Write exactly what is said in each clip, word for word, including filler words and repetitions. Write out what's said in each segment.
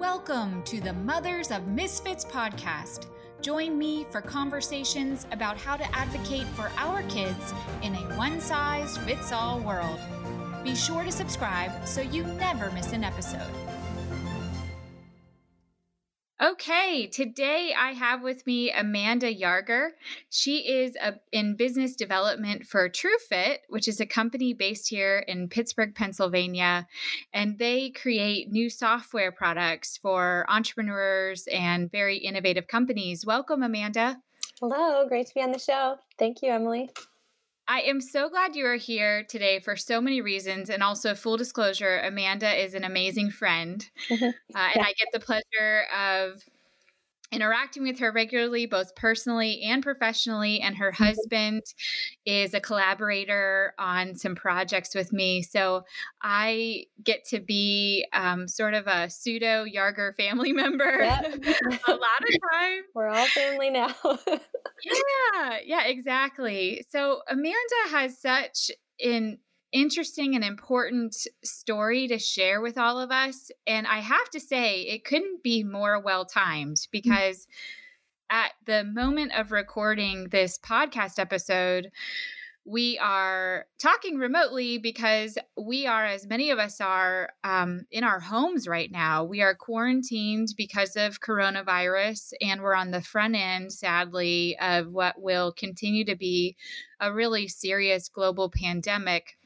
Welcome to the Mothers of Misfits podcast. Join me for conversations about how to advocate for our kids in a one-size-fits-all world. Be sure to subscribe so you never miss an episode. Okay, today I have with me Amanda Yarger. She is a, in business development for TrueFit, which is a company based here in Pittsburgh, Pennsylvania, and they create new software products for entrepreneurs and very innovative companies. Welcome, Amanda. Hello, great to be on the show. Thank you, Emily. I am so glad you are here today for so many reasons. And also, full disclosure, Amanda is an amazing friend. uh, and I get the pleasure of interacting with her regularly, both personally and professionally. And her husband is a collaborator on some projects with me. So I get to be um, sort of a pseudo Yarger family member yep. a lot of times. We're all family now. yeah, yeah, exactly. So Amanda has such an interesting and important story to share with all of us. And I have to say, it couldn't be more well-timed because mm-hmm. at the moment of recording this podcast episode, we are talking remotely because we are, as many of us are, um, in our homes right now. We are quarantined because of coronavirus, and we're on the front end, sadly, of what will continue to be a really serious global pandemic.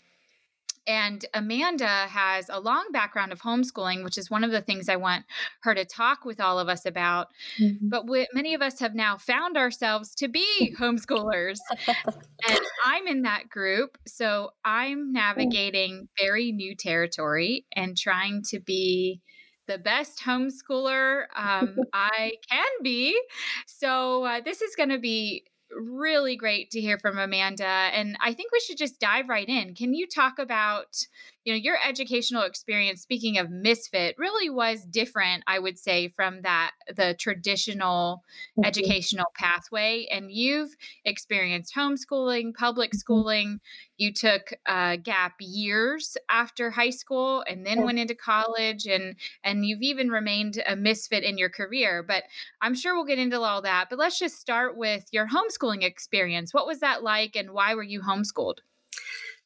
And Amanda has a long background of homeschooling, which is one of the things I want her to talk with all of us about. Mm-hmm. But we, many of us have now found ourselves to be homeschoolers. And I'm in that group. So I'm navigating very new territory and trying to be the best homeschooler um, I can be. So uh, this is going to be really great to hear from Amanda. And I think we should just dive right in. Can you talk about, you know, your educational experience, speaking of misfit, really was different, I would say, from that, the traditional mm-hmm. educational pathway. And you've experienced homeschooling, public schooling. You took uh, gap years after high school and then went into college, and, and you've even remained a misfit in your career. But I'm sure we'll get into all that. But let's just start with your homeschooling experience. What was that like, and why were you homeschooled?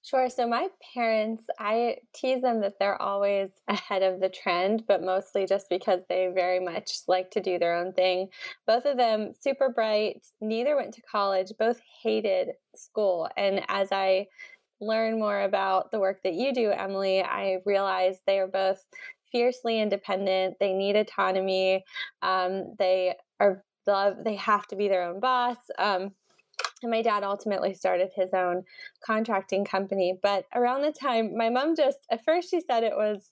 Sure. So my parents, I tease them that they're always ahead of the trend, but mostly just because they very much like to do their own thing. Both of them super bright. Neither went to college. Both hated school. And as I learn more about the work that you do, Emily, I realize they are both fiercely independent. They need autonomy. Um, they are love. They have to be their own boss. Um, And my dad ultimately started his own contracting company. But around the time, my mom just, at first she said it was,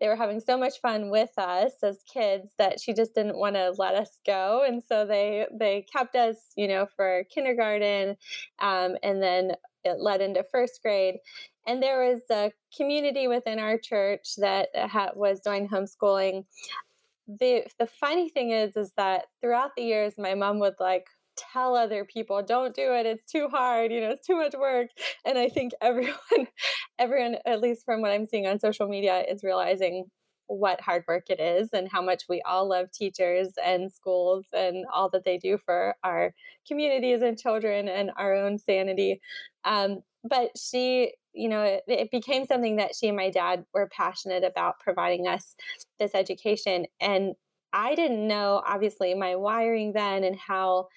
they were having so much fun with us as kids that she just didn't want to let us go. And so they, they kept us, you know, for kindergarten. Um, and then it led into first grade. And there was a community within our church that ha- was doing homeschooling. The, the funny thing is, is that throughout the years, my mom would like, tell other people, don't do it. It's too hard. You know, it's too much work. And I think everyone, everyone, at least from what I'm seeing on social media, is realizing what hard work it is and how much we all love teachers and schools and all that they do for our communities and children and our own sanity. Um, but she, you know, it, it became something that she and my dad were passionate about providing us this education. And I didn't know, obviously, my wiring then and how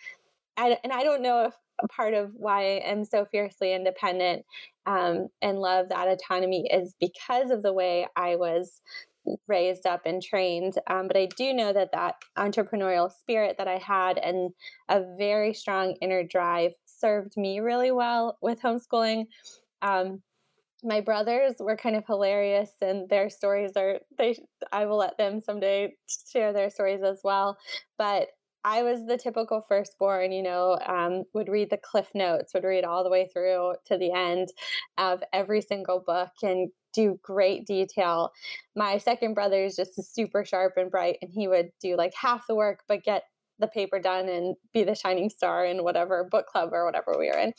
I, and I don't know if a part of why I am so fiercely independent um, and love that autonomy is because of the way I was raised up and trained. Um, but I do know that that entrepreneurial spirit that I had and a very strong inner drive served me really well with homeschooling. Um, My brothers were kind of hilarious, and their stories are, they, I will let them someday share their stories as well. But I was the typical firstborn, you know, um, would read the Cliff Notes, would read all the way through to the end of every single book and do great detail. My second brother is just super sharp and bright, and he would do like half the work, but get the paper done and be the shining star in whatever book club or whatever we were in.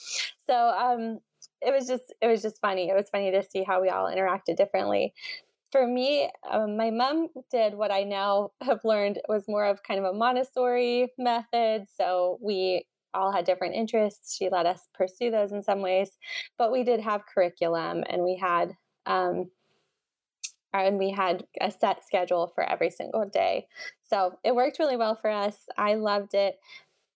So, um, It was just, it was just funny. It was funny to see how we all interacted differently. for me, um, my mom did what I now have learned was more of kind of a Montessori method. So we all had different interests. She let us pursue those in some ways, but we did have curriculum, and we had, um, and we had a set schedule for every single day. So it worked really well for us. I loved it.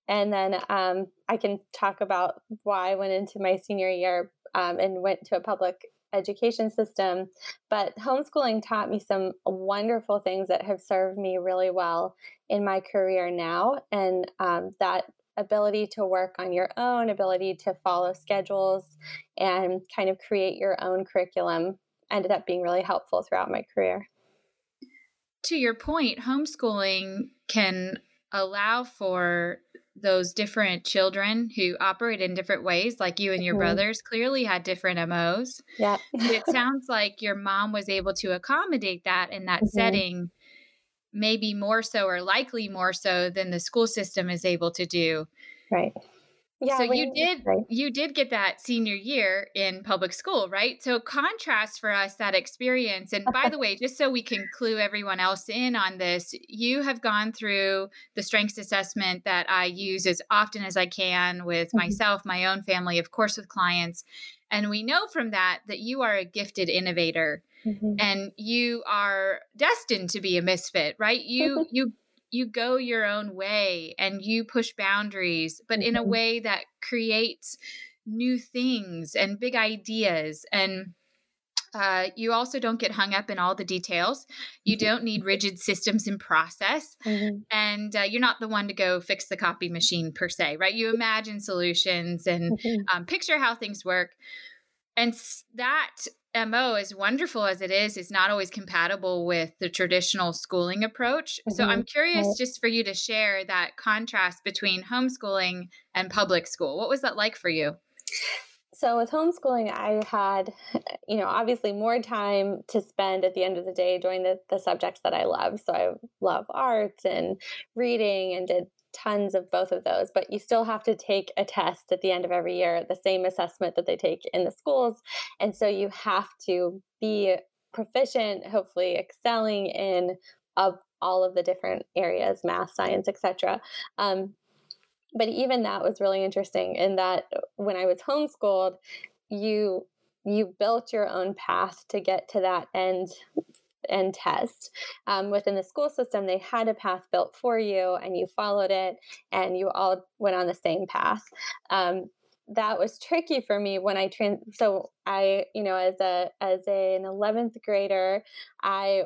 And then, um, I can talk about why I went into my senior year, um, and went to a public education system, but homeschooling taught me some wonderful things that have served me really well in my career now. And, um, that ability to work on your own, ability to follow schedules and kind of create your own curriculum ended up being really helpful throughout my career. To your point, homeschooling can allow for those different children who operate in different ways, like you and your mm-hmm. brothers clearly had different M Os. Yeah. It sounds like your mom was able to accommodate that in that mm-hmm. setting, maybe more so or likely more so than the school system is able to do. Right. Yeah. So you did, right. you did get that senior year in public school, right? So contrast for us that experience. And by the way, just so we can clue everyone else in on this, you have gone through the strengths assessment that I use as often as I can with mm-hmm. myself, my own family, of course, with clients. And we know from that, that you are a gifted innovator mm-hmm. and you are destined to be a misfit, right? You, you, you go your own way and you push boundaries, but in a way that creates new things and big ideas. And uh, you also don't get hung up in all the details. You don't need rigid systems in process. Mm-hmm. And uh, you're not the one to go fix the copy machine per se, right? You imagine solutions and mm-hmm. um, picture how things work. And that M O, as wonderful as it is, is not always compatible with the traditional schooling approach. Mm-hmm. So I'm curious right. just for you to share that contrast between homeschooling and public school. What was that like for you? So with homeschooling, I had, you know, obviously more time to spend at the end of the day doing the, the subjects that I love. So I love art and reading and did tons of both of those, but you still have to take a test at the end of every year, the same assessment that they take in the schools. And so you have to be proficient, hopefully excelling in uh, all of the different areas, math, science, et cetera. Um, but even that was really interesting in that when I was homeschooled, you, you built your own path to get to that end and test. Um, within the school system, they had a path built for you and you followed it and you all went on the same path. Um, that was tricky for me when I, trans- so I, you know, as a, as a, an eleventh grader, I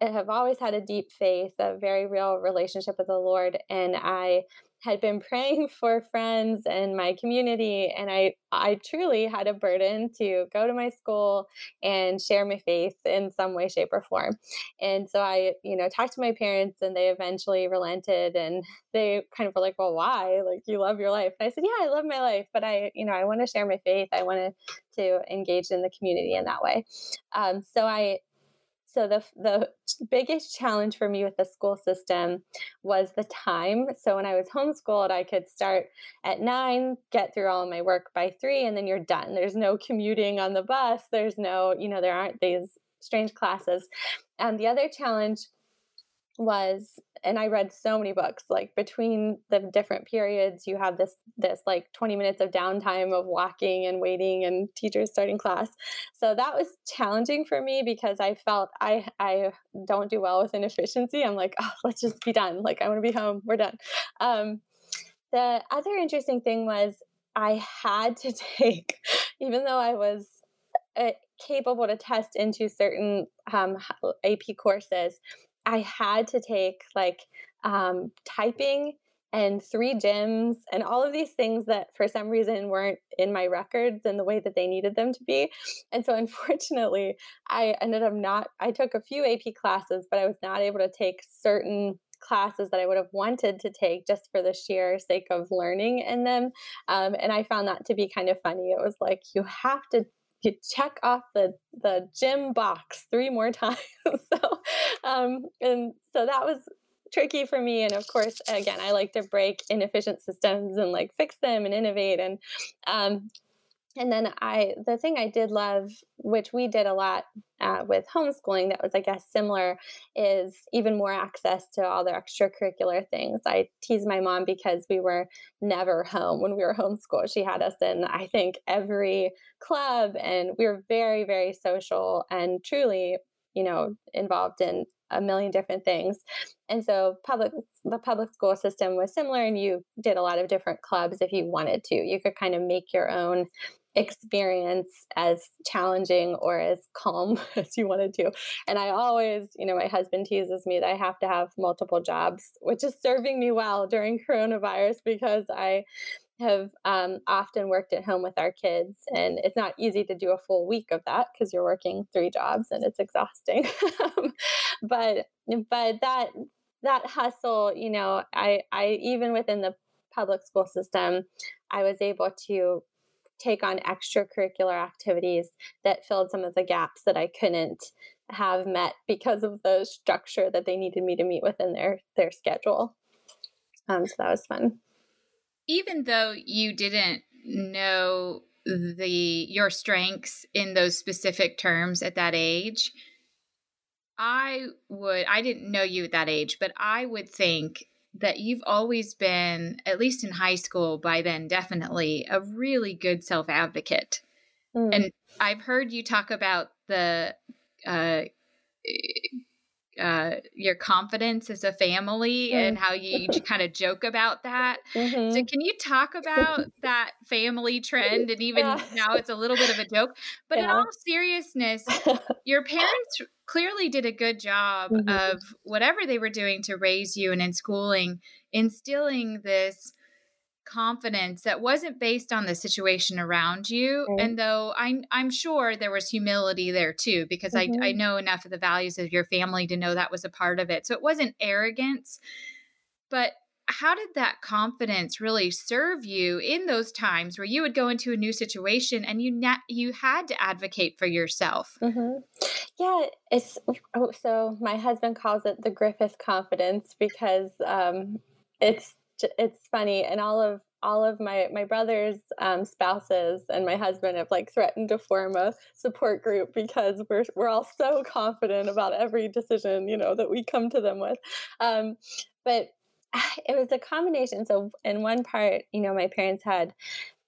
have always had a deep faith, a very real relationship with the Lord. And I had been praying for friends and my community. And I, I truly had a burden to go to my school and share my faith in some way, shape, or form. And so I, you know, talked to my parents and they eventually relented and they kind of were like, well, why? Like, you love your life. And I said, yeah, I love my life, but I, you know, I want to share my faith. I want to, to engage in the community in that way. Um, so I, So the the biggest challenge for me with the school system was the time. So when I was homeschooled, I could start at nine, get through all of my work by three, and then you're done. There's no commuting on the bus. There's no, you know, there aren't these strange classes. And the other challenge was, and I read so many books, like between the different periods, you have this, this like twenty minutes of downtime of walking and waiting and teachers starting class. So that was challenging for me because I felt I, I don't do well with inefficiency. I'm like, oh, let's just be done. Like, I want to be home. We're done. Um, the other interesting thing was I had to take, even though I was uh, capable to test into certain um, A P courses, I had to take like um, typing and three gyms and all of these things that for some reason weren't in my records in the way that they needed them to be. And so unfortunately, I ended up not, I took a few A P classes, but I was not able to take certain classes that I would have wanted to take just for the sheer sake of learning in them. Um, and I found that to be kind of funny. It was like, you have to You check off the, the gym box three more times. So, um, and so that was tricky for me. And of course, again, I like to break inefficient systems and like fix them and innovate. And, um, And then I, the thing I did love, which we did a lot uh, with homeschooling that was, I guess, similar, is even more access to all their extracurricular things. I tease my mom because we were never home when we were homeschooled. She had us in, I think, every club, and we were very, very social and truly, you know, involved in a million different things. And so public, the public school system was similar, and you did a lot of different clubs if you wanted to. You could kind of make your own experience as challenging or as calm as you wanted to. And I always, you know, my husband teases me that I have to have multiple jobs, which is serving me well during coronavirus, because I have um, often worked at home with our kids, and it's not easy to do a full week of that because you're working three jobs and it's exhausting. but but that that hustle, you know, I I even within the public school system, I was able to take on extracurricular activities that filled some of the gaps that I couldn't have met because of the structure that they needed me to meet within their their schedule. Um, so that was fun. Even though you didn't know the your strengths in those specific terms at that age, I would, I didn't know you at that age, but I would think that you've always been, at least in high school by then, definitely a really good self-advocate. Mm. And I've heard you talk about the uh, uh, your confidence as a family, mm. and how you kind of joke about that. Mm-hmm. So can you talk about that family trend? And even yeah. now it's a little bit of a joke, but yeah. in all seriousness, your parents clearly did a good job mm-hmm. of whatever they were doing to raise you and in schooling, instilling this confidence that wasn't based on the situation around you. Mm-hmm. And though I'm, I'm sure there was humility there too, because mm-hmm. I, I know enough of the values of your family to know that was a part of it. So it wasn't arrogance, but how did that confidence really serve you in those times where you would go into a new situation and you na- you had to advocate for yourself? Mm-hmm. Yeah, it's oh, so my husband calls it the Griffith confidence, because um, it's it's funny, and all of all of my my brothers' um, spouses and my husband have like threatened to form a support group because we're we're all so confident about every decision, you know, that we come to them with, um, but. It was a combination. So in one part, you know, my parents had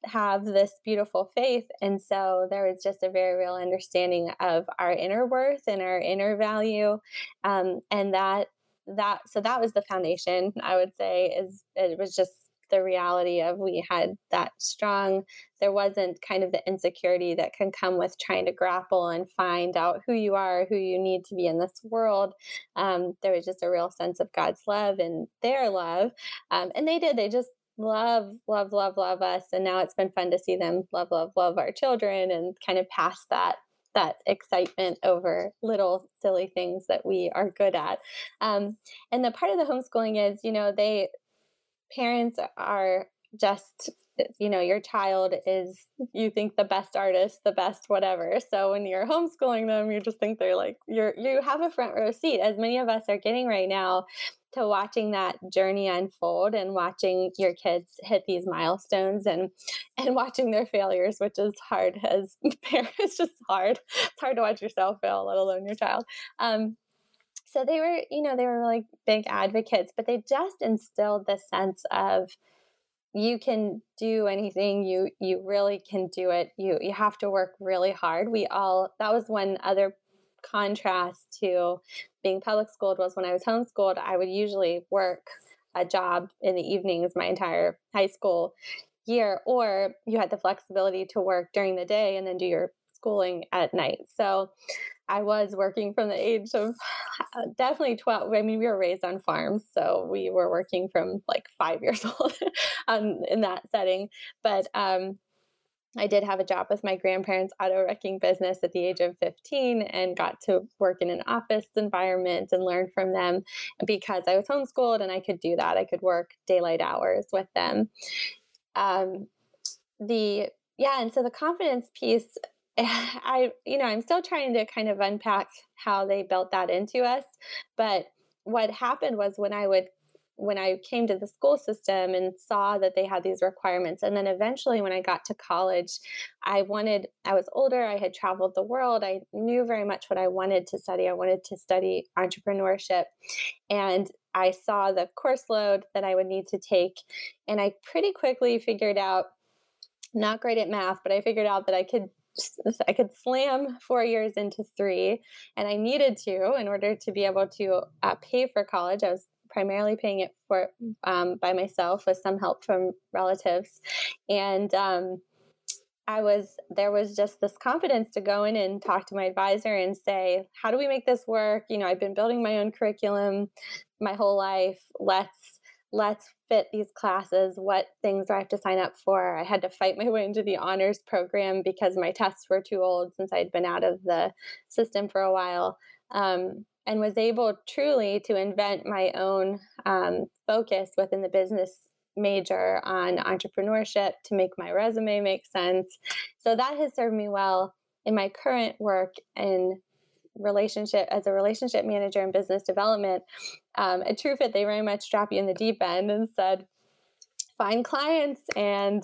have this beautiful faith. And so there was just a very real understanding of our inner worth and our inner value. Um, and that, that, so that was the foundation, I would say, is it was just the reality of we had that strong, there wasn't kind of the insecurity that can come with trying to grapple and find out who you are, who you need to be in this world. Um, there was just a real sense of God's love and their love. Um, and they did, they just love, love, love, love us. And now it's been fun to see them love, love, love our children and kind of pass that that excitement over little silly things that we are good at. Um, and the part of the homeschooling is, you know, they, parents are just, you know, your child is, you think the best artist, the best whatever. So when you're homeschooling them, you just think they're like, you're, you have a front row seat, as many of us are getting right now, to watching that journey unfold and watching your kids hit these milestones and, and watching their failures, which is hard as parents. It's just hard. It's hard to watch yourself fail, let alone your child. Um, So they were, you know, they were like big advocates, but they just instilled this sense of you can do anything, you you really can do it. You you have to work really hard. We all, that was one other contrast to being public schooled, was when I was homeschooled, I would usually work a job in the evenings my entire high school year, or you had the flexibility to work during the day and then do your schooling at night. So I was working from the age of definitely twelve. I mean, we were raised on farms, so we were working from like five years old um, in that setting. But um, I did have a job with my grandparents' auto wrecking business at the age of fifteen and got to work in an office environment and learn from them because I was homeschooled and I could do that. I could work daylight hours with them. Um, the, yeah. And so the confidence piece, I, you know, I'm still trying to kind of unpack how they built that into us. But what happened was when I would when I came to the school system and saw that they had these requirements. And then eventually when I got to college, I wanted, I was older, I had traveled the world, I knew very much what I wanted to study. I wanted to study entrepreneurship. And I saw the course load that I would need to take. And I pretty quickly figured out, not great at math, but I figured out that I could I could slam four years into three, and I needed to in order to be able to uh, pay for college. I was primarily paying it for um, by myself with some help from relatives, and um, I was there was just this confidence to go in and talk to my advisor and say, "How do we make this work? You know, I've been building my own curriculum my whole life. Let's." Let's fit these classes. What things do I have to sign up for? I had to fight my way into the honors program because my tests were too old since I'd been out of the system for a while, um, and was able truly to invent my own um, focus within the business major on entrepreneurship to make my resume make sense. So that has served me well in my current work in relationship as a relationship manager in business development. Um, at TrueFit, they very much drop you in the deep end and said, find clients and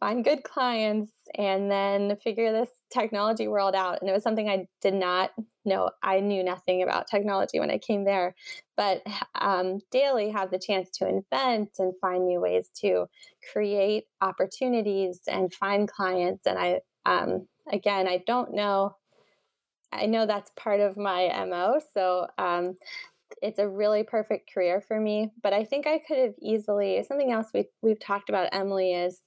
find good clients and then figure this technology world out. And it was something I did not know. I knew nothing about technology when I came there, but um, daily have the chance to invent and find new ways to create opportunities and find clients. And I, um, again, I don't know. I know that's part of my M O, so um, it's a really perfect career for me. But I think I could have easily, something else we, we've talked about, Emily, is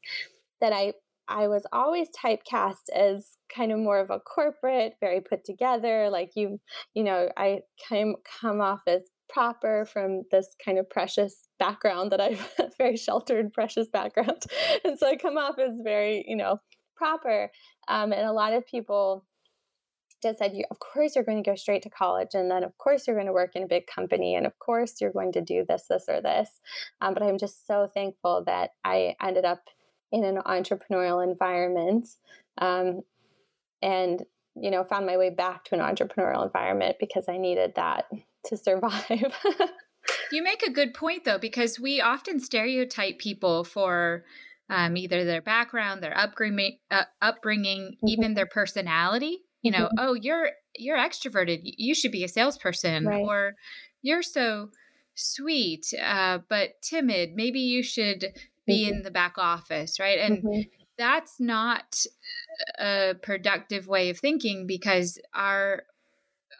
that I I was always typecast as kind of more of a corporate, very put together, like you, you know, I came come off as proper from this kind of precious background that I've, very sheltered, precious background. And so I come off as very, you know, proper. Um, and a lot of people just said, you, of course, you're going to go straight to college. And then, of course, you're going to work in a big company. And of course, you're going to do this, this, or this. Um, but I'm just so thankful that I ended up in an entrepreneurial environment um, and, you know, found my way back to an entrepreneurial environment because I needed that to survive. You make a good point, though, because we often stereotype people for um, either their background, their upbringing, uh, upbringing mm-hmm. even their personality. You know, oh, you're you're extroverted. You should be a salesperson, right. Or you're so sweet uh, but timid. Maybe you should be mm-hmm. in the back office, right? And mm-hmm. that's not a productive way of thinking because our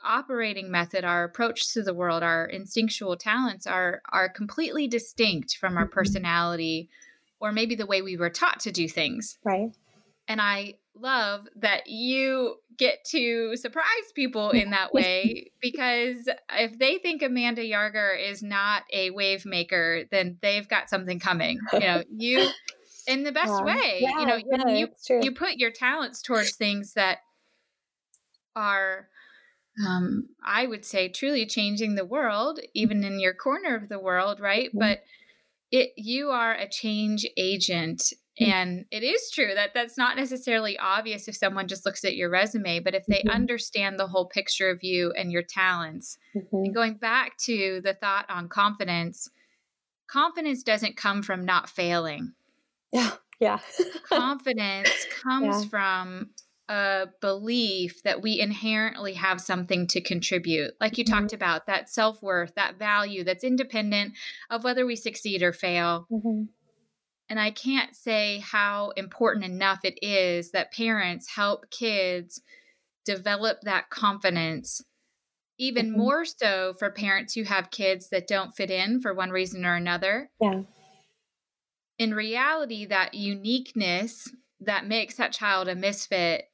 operating method, our approach to the world, our instinctual talents are are completely distinct from our personality, or maybe the way we were taught to do things, right? And I love that you get to surprise people in that way, because if they think Amanda Yarger is not a wave maker, then they've got something coming, you know, you in the best yeah. way, yeah, you know, yeah, you, you put your talents towards things that are, um, I would say truly changing the world, even in your corner of the world. Right. Mm-hmm. But it, you are a change agent. And it is true that that's not necessarily obvious if someone just looks at your resume, but if they mm-hmm. understand the whole picture of you and your talents, mm-hmm. and going back to the thought on confidence, confidence doesn't come from not failing. Yeah. Yeah. Confidence comes yeah. from a belief that we inherently have something to contribute. Like you mm-hmm. talked about, that self-worth, that value that's independent of whether we succeed or fail. Mm-hmm. And I can't say how important enough it is that parents help kids develop that confidence, even mm-hmm. more so for parents who have kids that don't fit in for one reason or another. Yeah. In reality, that uniqueness that makes that child a misfit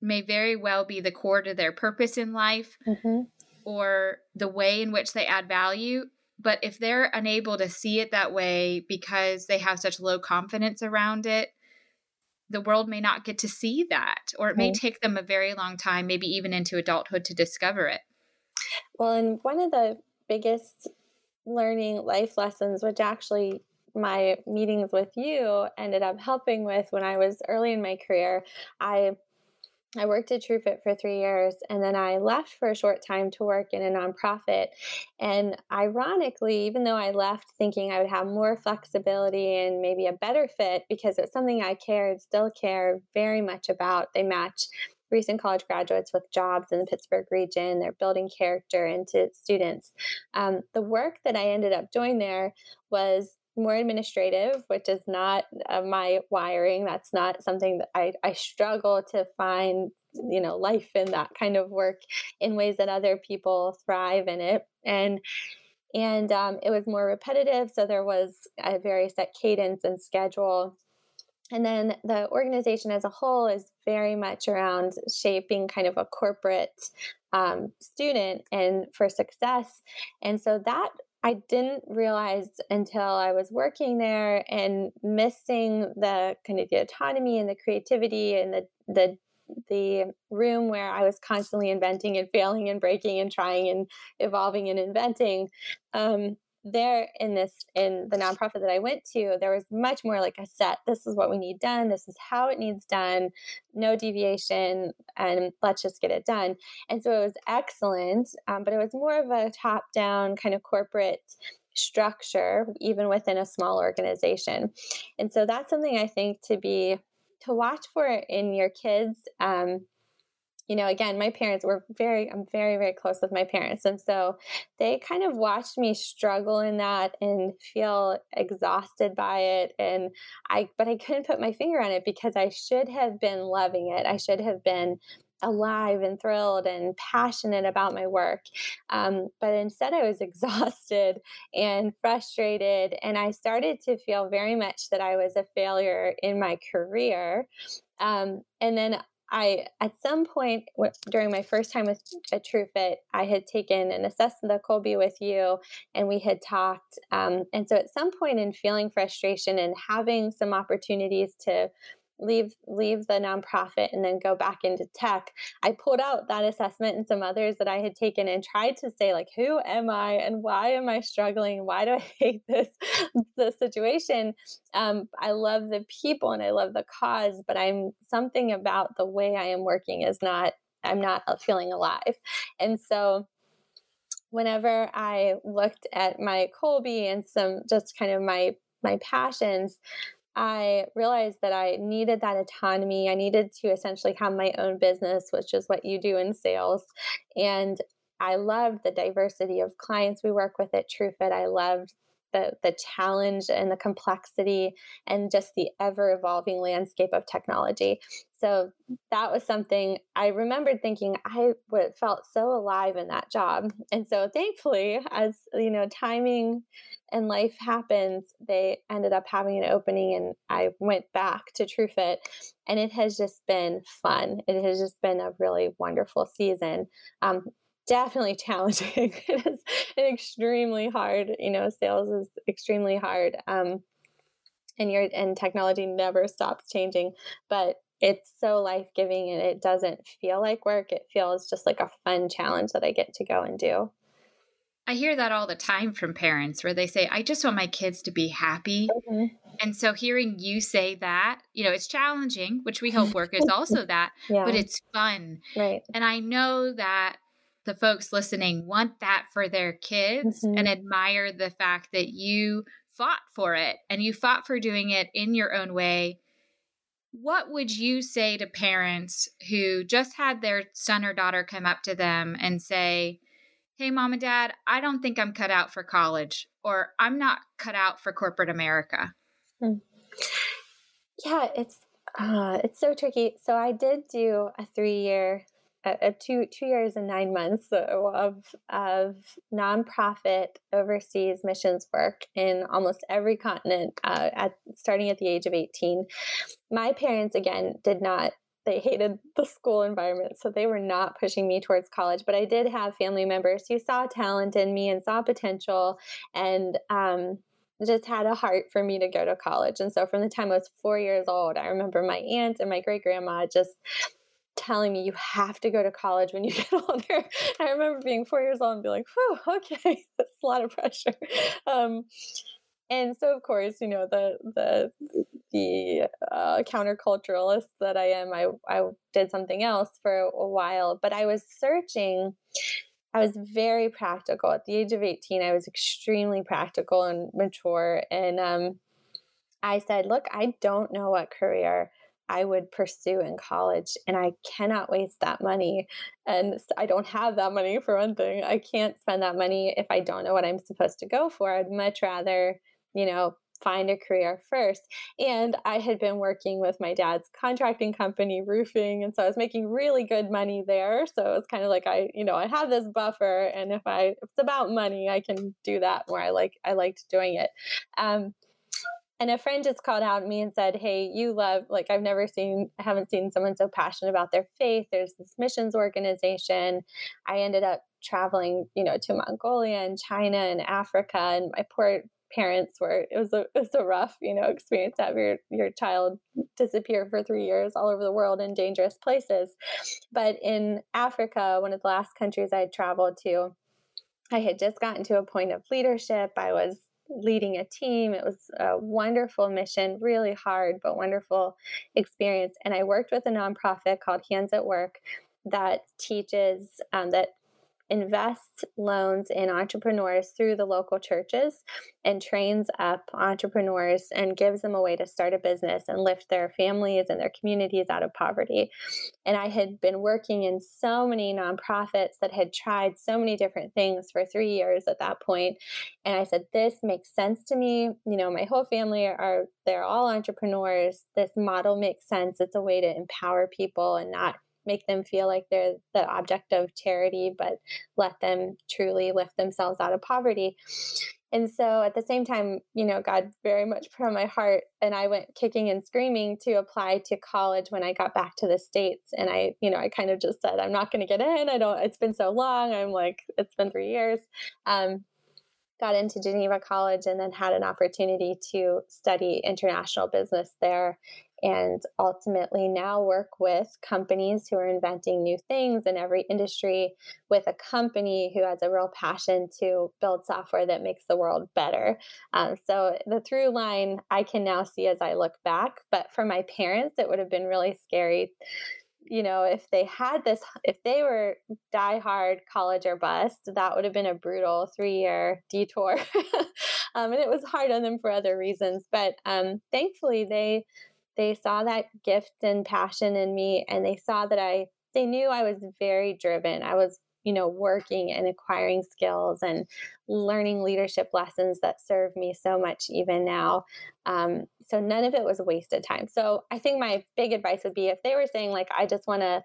may very well be the core to their purpose in life mm-hmm. or the way in which they add value. But if they're unable to see it that way because they have such low confidence around it, the world may not get to see that, or it may right. take them a very long time, maybe even into adulthood, to discover it. Well, and one of the biggest learning life lessons, which actually my meetings with you ended up helping with when I was early in my career, I I worked at TrueFit for three years, and then I left for a short time to work in a nonprofit. And ironically, even though I left thinking I would have more flexibility and maybe a better fit, because it's something I cared, still care very much about, they match recent college graduates with jobs in the Pittsburgh region. They're building character into students. Um, the work that I ended up doing there was more administrative, which is not uh, my wiring. That's not something that I, I struggle to find, you know, life in that kind of work in ways that other people thrive in it. And and um, it was more repetitive. So there was a very set cadence and schedule. And then the organization as a whole is very much around shaping kind of a corporate um, student and for success. And so that I didn't realize until I was working there and missing the kind of the autonomy and the creativity and the the the room where I was constantly inventing and failing and breaking and trying and evolving and inventing. Um, there in this, in the nonprofit that I went to, there was much more like a set, this is what we need done. This is how it needs done. No deviation. And let's just get it done. And so it was excellent. Um, but it was more of a top down kind of corporate structure, even within a small organization. And so that's something I think to be, to watch for in your kids. Um, You know, again, my parents were very, I'm very, very close with my parents. And so they kind of watched me struggle in that and feel exhausted by it. And I, but I couldn't put my finger on it because I should have been loving it. I should have been alive and thrilled and passionate about my work. Um, but instead I was exhausted and frustrated. And I started to feel very much that I was a failure in my career. Um, and then I, at some point during my first time with a TrueFit, I had taken an assessment of Colby with you and we had talked. Um, and so at some point in feeling frustration and having some opportunities to leave, leave the nonprofit and then go back into tech, I pulled out that assessment and some others that I had taken and tried to say, like, who am I and why am I struggling? Why do I hate this, this situation? Um, I love the people and I love the cause, but I'm something about the way I am working is not, I'm not feeling alive. And so whenever I looked at my Colby and some, just kind of my, my passions, I realized that I needed that autonomy. I needed to essentially have my own business, which is what you do in sales. And I loved the diversity of clients we work with at TrueFit. I loved the the challenge and the complexity and just the ever-evolving landscape of technology. So that was something I remembered thinking I would, felt so alive in that job. And so thankfully, as you know, timing and life happens, they ended up having an opening and I went back to TrueFit and it has just been fun. It has just been a really wonderful season. Um, Definitely challenging. It is extremely hard. You know, sales is extremely hard. Um, and your and technology never stops changing, but it's so life-giving and it doesn't feel like work. It feels just like a fun challenge that I get to go and do. I hear that all the time from parents where they say, I just want my kids to be happy. Mm-hmm. And so hearing you say that, you know, it's challenging, which we hope work is also that, yeah. But it's fun. Right. And I know that the folks listening want that for their kids mm-hmm. and admire the fact that you fought for it and you fought for doing it in your own way. What would you say to parents who just had their son or daughter come up to them and say, hey, mom and dad, I don't think I'm cut out for college, or I'm not cut out for corporate America? Yeah, it's, uh, it's so tricky. So I did do a three-year Uh, two two years and nine months of of nonprofit overseas missions work in almost every continent, uh, at starting at the age of eighteen. My parents, again, did not. They hated the school environment, so they were not pushing me towards college. But I did have family members who saw talent in me and saw potential, and um, just had a heart for me to go to college. And so, from the time I was four years old, I remember my aunt and my great grandma just telling me you have to go to college when you get older. I remember being four years old and be like, whew, okay, that's a lot of pressure. Um, and so of course, you know, the, the, the uh, counterculturalist that I am, I, I did something else for a while, but I was searching. I was very practical. At the age of eighteen, I was extremely practical and mature. And um, I said, look, I don't know what career I would pursue in college, and I cannot waste that money. And I don't have that money, for one thing. I can't spend that money if I don't know what I'm supposed to go for. I'd much rather, you know, find a career first. And I had been working with my dad's contracting company, roofing. And so I was making really good money there. So it was kind of like, I, you know, I have this buffer, and if I, if it's about money, I can do that more. I like, I liked doing it. Um, And a friend just called out at me and said, hey, you love, like, I've never seen, I haven't seen someone so passionate about their faith. There's this missions organization. I ended up traveling, you know, to Mongolia and China and Africa, and my poor parents were, it was a, it was a rough, you know, experience to have your, your child disappear for three years all over the world in dangerous places. But in Africa, one of the last countries I traveled to, I had just gotten to a point of leadership. I was leading a team. It was a wonderful mission, really hard, but wonderful experience. And I worked with a nonprofit called Hands at Work that teaches, um, that invests loans in entrepreneurs through the local churches and trains up entrepreneurs and gives them a way to start a business and lift their families and their communities out of poverty. And I had been working in so many nonprofits that had tried so many different things for three years at that point. And I said, this makes sense to me. You know, my whole family are, they're all entrepreneurs. This model makes sense. It's a way to empower people and not make them feel like they're the object of charity, but let them truly lift themselves out of poverty. And so at the same time, you know, God very much put on my heart, and I went kicking and screaming to apply to college when I got back to the States. And I, you know, I kind of just said, I'm not going to get in. I don't, it's been so long. I'm like, it's been three years. Um, got into Geneva College and then had an opportunity to study international business there, and ultimately now work with companies who are inventing new things in every industry, with a company who has a real passion to build software that makes the world better. Um, so the through line I can now see as I look back, but for my parents, it would have been really scary. You know, if they had this, if they were diehard college or bust, that would have been a brutal three-year detour. um, and it was hard on them for other reasons. But um, thankfully, they they saw that gift and passion in me, and they saw that I, they knew I was very driven. I was, you know, working and acquiring skills and learning leadership lessons that serve me so much even now. Um, so none of it was a waste of time. So I think my big advice would be, if they were saying, like, I just want to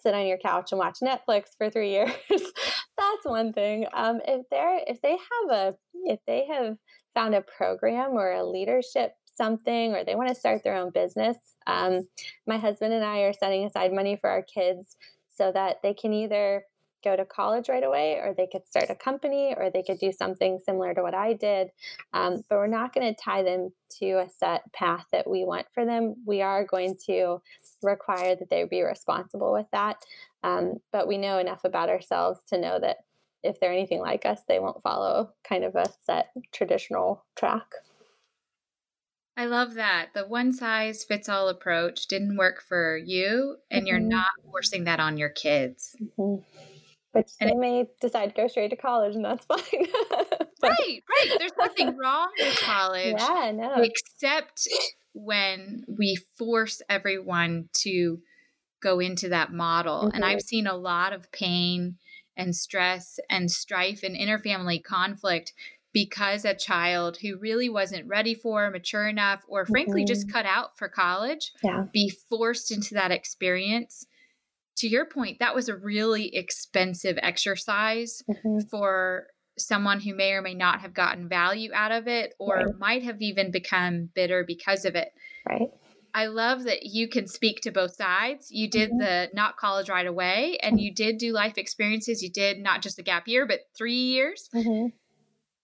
sit on your couch and watch Netflix for three years, that's one thing. Um, if they're, if they have a, if they have found a program or a leadership something, or they want to start their own business, um, my husband and I are setting aside money for our kids so that they can either go to college right away, or they could start a company, or they could do something similar to what I did. Um, but we're not going to tie them to a set path that we want for them. We are going to require that they be responsible with that. Um, but we know enough about ourselves to know that if they're anything like us, they won't follow kind of a set traditional track. I love that. The one size fits all approach didn't work for you, and mm-hmm. you're not forcing that on your kids. Mm-hmm. Which and they it, may decide to go straight to college, and that's fine. but, right, right. There's nothing wrong with college. Yeah, no. Except when we force everyone to go into that model. Mm-hmm. And I've seen a lot of pain and stress and strife and interfamily conflict because a child who really wasn't ready for, mature enough, or frankly mm-hmm. just cut out for college, yeah. be forced into that experience. To your point, that was a really expensive exercise mm-hmm. for someone who may or may not have gotten value out of it, or right. might have even become bitter because of it. Right. I love that you can speak to both sides. You did mm-hmm. the not college right away, and you did do life experiences. You did not just a gap year, but three years. Mm-hmm.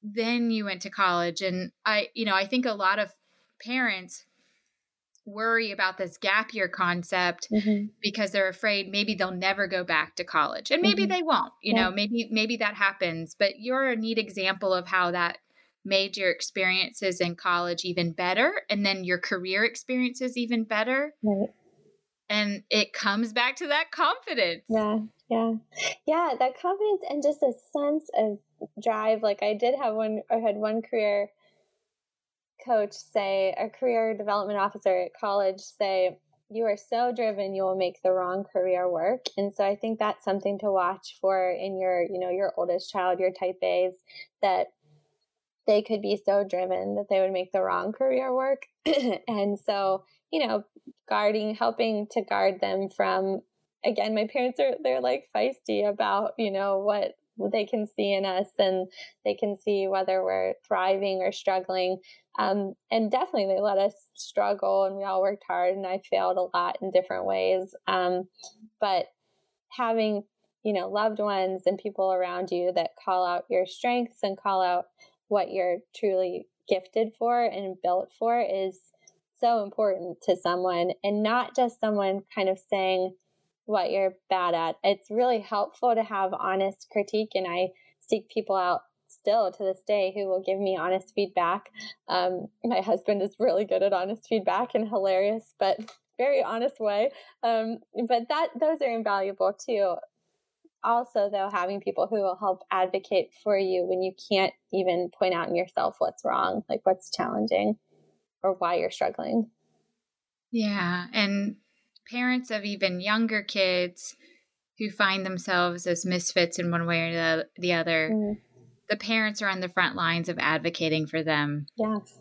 Then you went to college. And I, you know, I think a lot of parents worry about this gap year concept mm-hmm. because they're afraid maybe they'll never go back to college, and maybe mm-hmm. they won't, you yeah. know, maybe, maybe that happens, but you're a neat example of how that made your experiences in college even better, and then your career experiences even better. Right. And it comes back to that confidence. Yeah, yeah. Yeah, that confidence and just a sense of drive. Like I did have one, I had one career coach say, a career development officer at college say, you are so driven, you will make the wrong career work. And so I think that's something to watch for in your, you know, your oldest child, your type A's, that they could be so driven that they would make the wrong career work. And so, you know, guarding, helping to guard them from, again, my parents are, they're like feisty about, you know, what they can see in us, and they can see whether we're thriving or struggling. Um, and definitely they let us struggle, and we all worked hard, and I failed a lot in different ways. Um, but having, you know, loved ones and people around you that call out your strengths and call out what you're truly gifted for and built for is so important to someone, and not just someone kind of saying what you're bad at. It's really helpful to have honest critique. And I seek people out still to this day who will give me honest feedback. Um, my husband is really good at honest feedback and hilarious, but very honest way. Um, but that those are invaluable too. Also, though, having people who will help advocate for you when you can't even point out in yourself what's wrong, like what's challenging or why you're struggling. Yeah. And parents of even younger kids who find themselves as misfits in one way or the, the other, mm-hmm. the parents are on the front lines of advocating for them. Yes.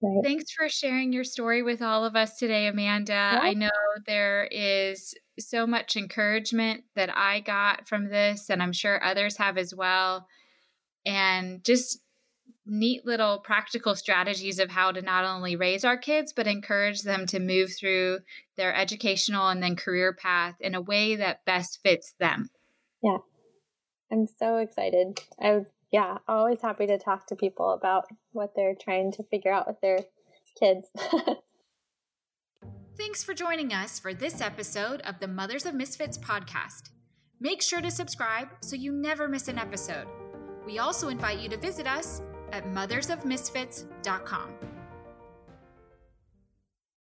Right. Thanks for sharing your story with all of us today, Amanda. Yeah. I know there is so much encouragement that I got from this, and I'm sure others have as well. And just neat little practical strategies of how to not only raise our kids, but encourage them to move through their educational and then career path in a way that best fits them. Yeah. I'm so excited. I Yeah, always happy to talk to people about what they're trying to figure out with their kids. Thanks for joining us for this episode of the Mothers of Misfits podcast. Make sure to subscribe so you never miss an episode. We also invite you to visit us at mothers of misfits dot com.